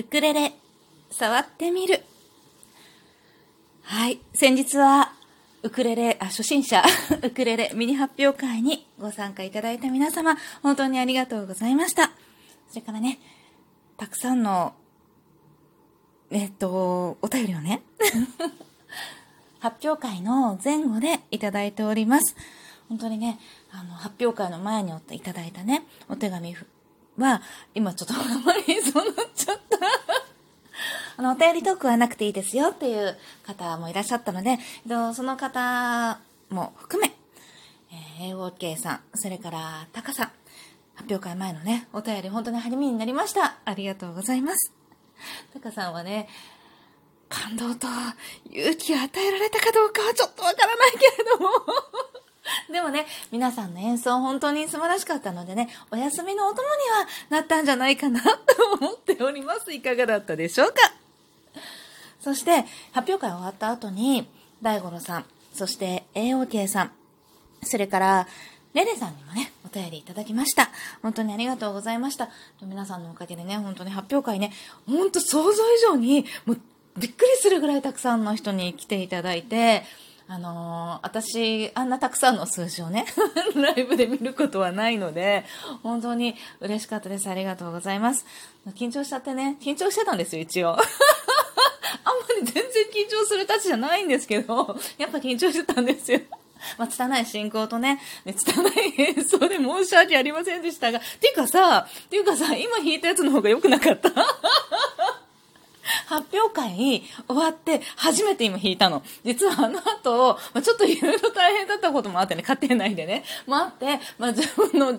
ウクレレ触ってみる。はい、先日は初心者ウクレレミニ発表会にご参加いただいた皆様、本当にありがとうございました。それからね、たくさんのお便りをね発表会の前後でいただいております。本当にね、発表会の前にいただいたね、お手紙は、今ちょっとあまりそうなっちゃった。お便りトークはなくていいですよっていう方もいらっしゃったので、その方も含め、AOK さん、それからタカさん、発表会前のね、お便り本当に励みになりました。ありがとうございます。タカさんはね、感動と勇気を与えられたかどうかはちょっとわからないけれどもでもね、皆さんの演奏本当に素晴らしかったのでね、お休みのお供にはなったんじゃないかなと思っております。いかがだったでしょうか。そして発表会終わった後に大五郎さん、そして AOK さん、それからレレさんにもね、お便りいただきました。本当にありがとうございました。皆さんのおかげでね、本当に発表会ね、本当想像以上にもうびっくりするぐらいたくさんの人に来ていただいて、私、あんなたくさんの数字をね、ライブで見ることはないので、本当に嬉しかったです。ありがとうございます。緊張してたんですよ、一応。あんまり全然緊張するたちじゃないんですけど、やっぱ緊張してたんですよ。拙い進行とね、拙い演奏で申し訳ありませんでしたが、ていうかさ、今弾いたやつの方が良くなかった発表会終わって初めて今弾いたの。実は後、ちょっといろいろ大変だったこともあってね、家庭内でね、自分の、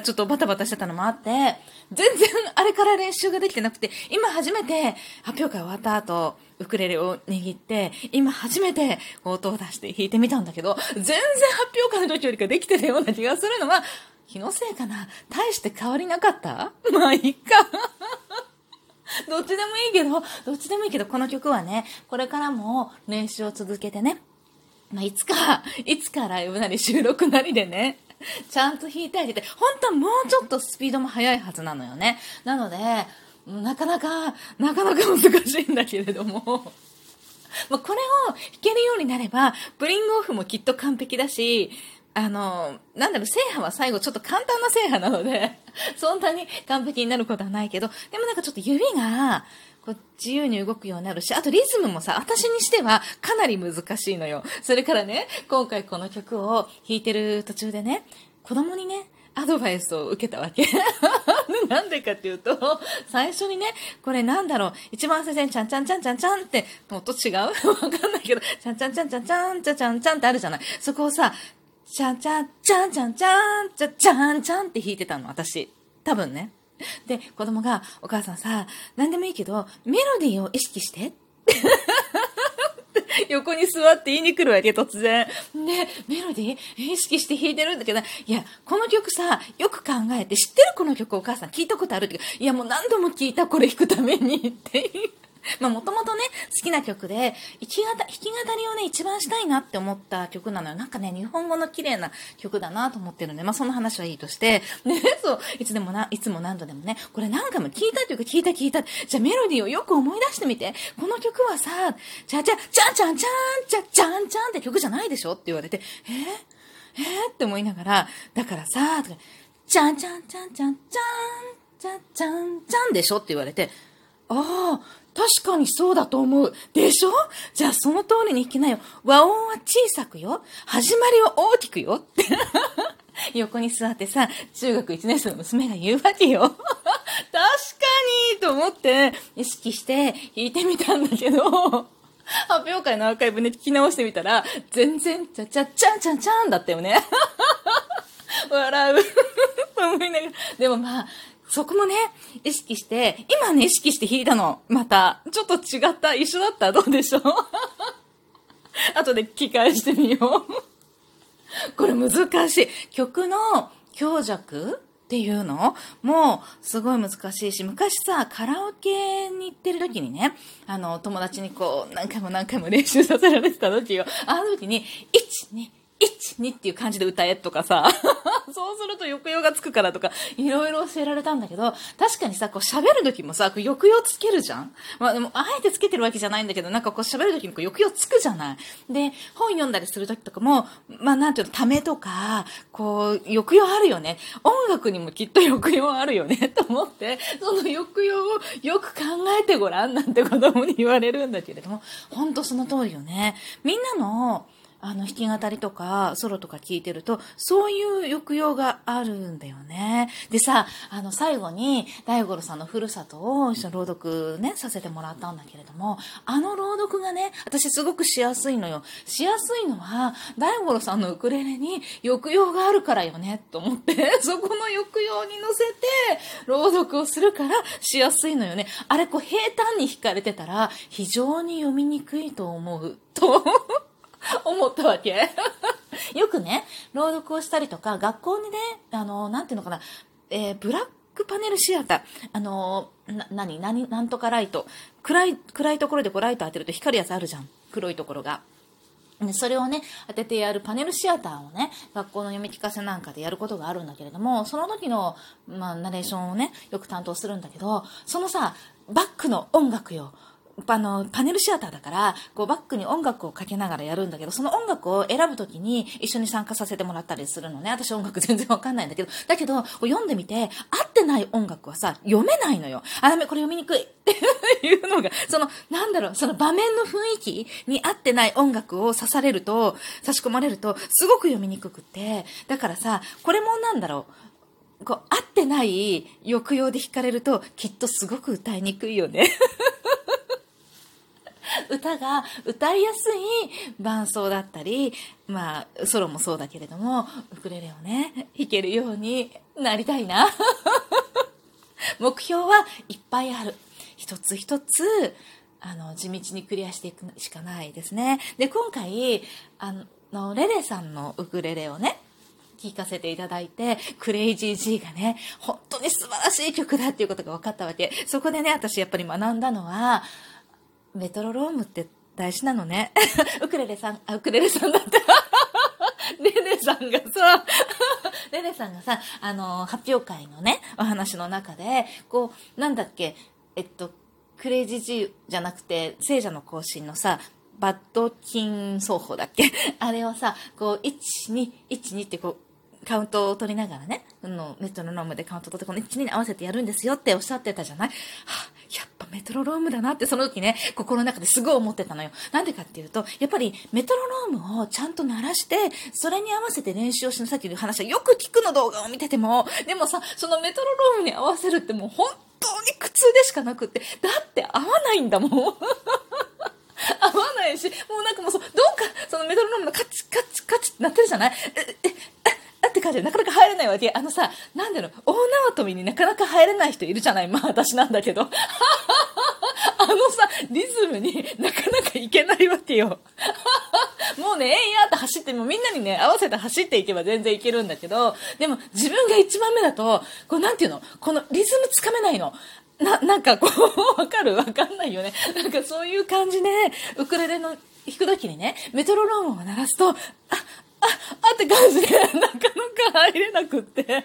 ちょっとバタバタしてたのもあって、全然あれから練習ができてなくて、今初めて発表会終わった後、ウクレレを握って、今初めて音を出して弾いてみたんだけど、全然発表会の時よりかできてるような気がするのは、気のせいかな。大して変わりなかった？まあいいか。どっちでもいいけど、この曲はね、これからも練習を続けてね、いつかライブなり収録なりでね、ちゃんと弾いてあげて、本当はもうちょっとスピードも速いはずなのよね。なので、なかなか難しいんだけれども、これを弾けるようになれば、プリングオフもきっと完璧だし、制覇は最後ちょっと簡単な制覇なので、そんなに完璧になることはないけど、でもちょっと指がこう自由に動くようになるし、あとリズムもさ、私にしてはかなり難しいのよ。それからね、今回この曲を弾いてる途中でね、子供にね、アドバイスを受けたわけ。なんでかっていうと、最初にね、これ一番最初にちゃんちゃんちゃんちゃんちゃんって、音違う？わかんないけど、ちゃんちゃんちゃんちゃんちゃんちゃんちゃんちゃんってあるじゃない。そこをさ、ちゃんちゃんちゃんちゃんちゃんちゃんちゃんちゃんって弾いてたの、私。多分ね。で、子供が、お母さんさ、何でもいいけど、メロディーを意識して。横に座って言いに来るわけ、突然。で、メロディー意識して弾いてるんだけど、いや、この曲さ、よく考えて、知ってるこの曲お母さん聞いたことあるって。いや、もう何度も聞いた、これ弾くためにって。もともとね、好きな曲で、弾き語りをね、一番したいなって思った曲なのよ。日本語の綺麗な曲だなと思ってるので、その話はいいとして、ね、そう、いつも何度でもね、これ何回も聞いた。じゃあメロディーをよく思い出してみて。この曲はさ、ちゃちゃ、ちゃんちゃんちゃんちゃんちゃんちゃんって曲じゃないでしょって言われて、って思いながら、だからさ、とか、ちゃんちゃんちゃんちゃんちゃん、ちゃんちゃんちゃんでしょって言われて、ああ、確かにそうだと思う。でしょ？じゃあその通りに弾きなよ。和音は小さくよ。始まりは大きくよ。って横に座ってさ、中学1年生の娘が言うわけよ。確かにと思って意識して弾いてみたんだけど、発表会のアーカイブね、聞き直してみたら、全然ちゃちゃちゃんちゃんちゃんだったよね。笑う。思いながら。でもそこもね、意識して、今ね、意識して弾いたの。また、ちょっと違った、一緒だった、どうでしょう後で聞き返してみよう。これ難しい。曲の強弱っていうのも、すごい難しいし、昔さ、カラオケに行ってる時にね、友達に何回も練習させられてた時よ。あの時に、1、2、1、2っていう感じで歌えとかさそうすると抑揚がつくからとかいろいろ教えられたんだけど、確かにさ、こう喋る時もさ、こう抑揚つけるじゃん。まあでもあえてつけてるわけじゃないんだけど、なんかこう喋る時にこう抑揚つくじゃない。で、本読んだりする時とかも、まあなんていうの、ためとかこう抑揚あるよね。音楽にもきっと抑揚あるよねと思って、その抑揚をよく考えてごらんなんて子供に言われるんだけれども、本当その通りよね。みんなの弾き語りとかソロとか聞いてると、そういう抑揚があるんだよね。でさ、最後に大五郎さんのふるさとを一緒に朗読ね、させてもらったんだけれども、朗読がね、私すごくしやすいのよ。しやすいのは、大五郎さんのウクレレに抑揚があるからよね、と思って、そこの抑揚に乗せて朗読をするからしやすいのよね。あれ、こう平坦に弾かれてたら、非常に読みにくいと思う、と思ったわけよくね、朗読をしたりとか、学校にね、なんていうのかな、ブラックパネルシアター、なんとかライト、暗いところでこうライト当てると光るやつあるじゃん、黒いところが。それをね、当ててやるパネルシアターをね、学校の読み聞かせなんかでやることがあるんだけれども、その時の、まあ、ナレーションをね、よく担当するんだけど、そのさ、バックの音楽よ。パネルシアターだから、こうバックに音楽をかけながらやるんだけど、その音楽を選ぶときに一緒に参加させてもらったりするのね。私音楽全然わかんないんだけど、だけど、読んでみて、合ってない音楽はさ、読めないのよ。あ、ダメ、これ読みにくいっていうのが、その場面の雰囲気に合ってない音楽を差し込まれると、すごく読みにくくて、だからさ、これもこう、合ってない抑揚で弾かれると、きっとすごく歌いにくいよね。歌が歌いやすい伴奏だったり、まあソロもそうだけれども、ウクレレをね、弾けるようになりたいな目標はいっぱいある。一つ一つ地道にクリアしていくしかないですね。で、今回レレさんのウクレレをね、聞かせていただいて、クレイジー G がね、本当に素晴らしい曲だっていうことが分かったわけ。そこでね、私やっぱり学んだのは、メトロロームって大事なのね。ウクレレさんだった。レレさんがさ、発表会のね、お話の中で、こう、なんだっけ、クレイジー G じゃなくて、聖者の行進のさ、バッドキン奏法だっけあれをさ、こう、1、2、1、2ってこう、カウントを取りながらね、メトロノームでカウント取って、この1、2に合わせてやるんですよっておっしゃってたじゃない。やっぱメトロノームだなって、その時ね、心の中ですごい思ってたのよ。なんでかっていうと、やっぱりメトロノームをちゃんと鳴らして、それに合わせて練習をして、さっきの話はよく聞くの動画を見てても、でもさ、そのメトロノームに合わせるってもう本当に苦痛でしかなくって、だって合わないんだもん合わないし、もうなんかもうどうかそのメトロノームのカチカチカチってなってるじゃない、って感じでなかなか入れないわけ。さ、なんだろう、大縄跳びになかなか入れない人いるじゃない。まあ私なんだけどさ、リズムになかなかいけないわけよもうね、えいやって走って、もうみんなにね、合わせて走っていけば全然いけるんだけど、でも自分が一番目だと、こう、なんていうの、このリズムつかめないの。なんかこう、わかんないよね。なんかそういう感じで、ウクレレの弾くときにね、メトロノームを鳴らすと、あって感じで、なかなか入れなくって。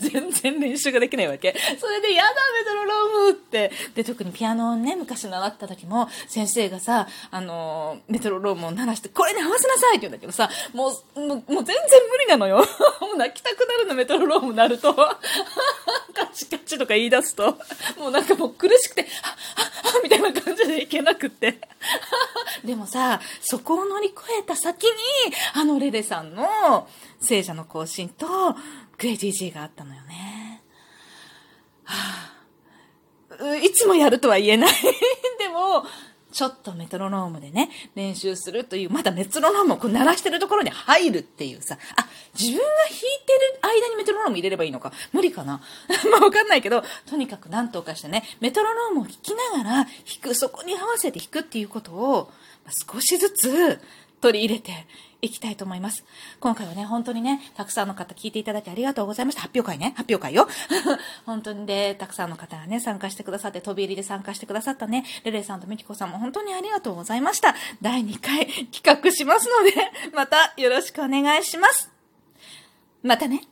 全然練習ができないわけ。それで、やだ、メトロノームって。で、特にピアノをね、昔習った時も、先生がさ、メトロノームを鳴らして、これに合わせなさいって言うんだけどさ、もう全然無理なのよ。もう泣きたくなるの、メトロノーム鳴ると。カチカチとか言い出すと、もうなんかもう苦しくて、みたいな感じでいけなくって。でもさ、そこを乗り越えた先に、レレさんの、聖者の行進と、クレイジー G があったのよね。いつもやるとは言えない。でも、ちょっとメトロノームでね、練習するという、まだメトロノームをこう鳴らしてるところに入るっていうさ、自分が弾いてる間にメトロノーム入れればいいのか。無理かなまあわかんないけど、とにかく何とかしてね、メトロノームを弾きながら弾く、そこに合わせて弾くっていうことを、少しずつ取り入れていきたいと思います。今回はね、本当にね、たくさんの方聞いていただきありがとうございました。発表会ね、発表会よ。本当にで、たくさんの方がね、参加してくださって、飛び入りで参加してくださったね、レレさんとミキコさんも本当にありがとうございました。第2回企画しますので、またよろしくお願いします。またね。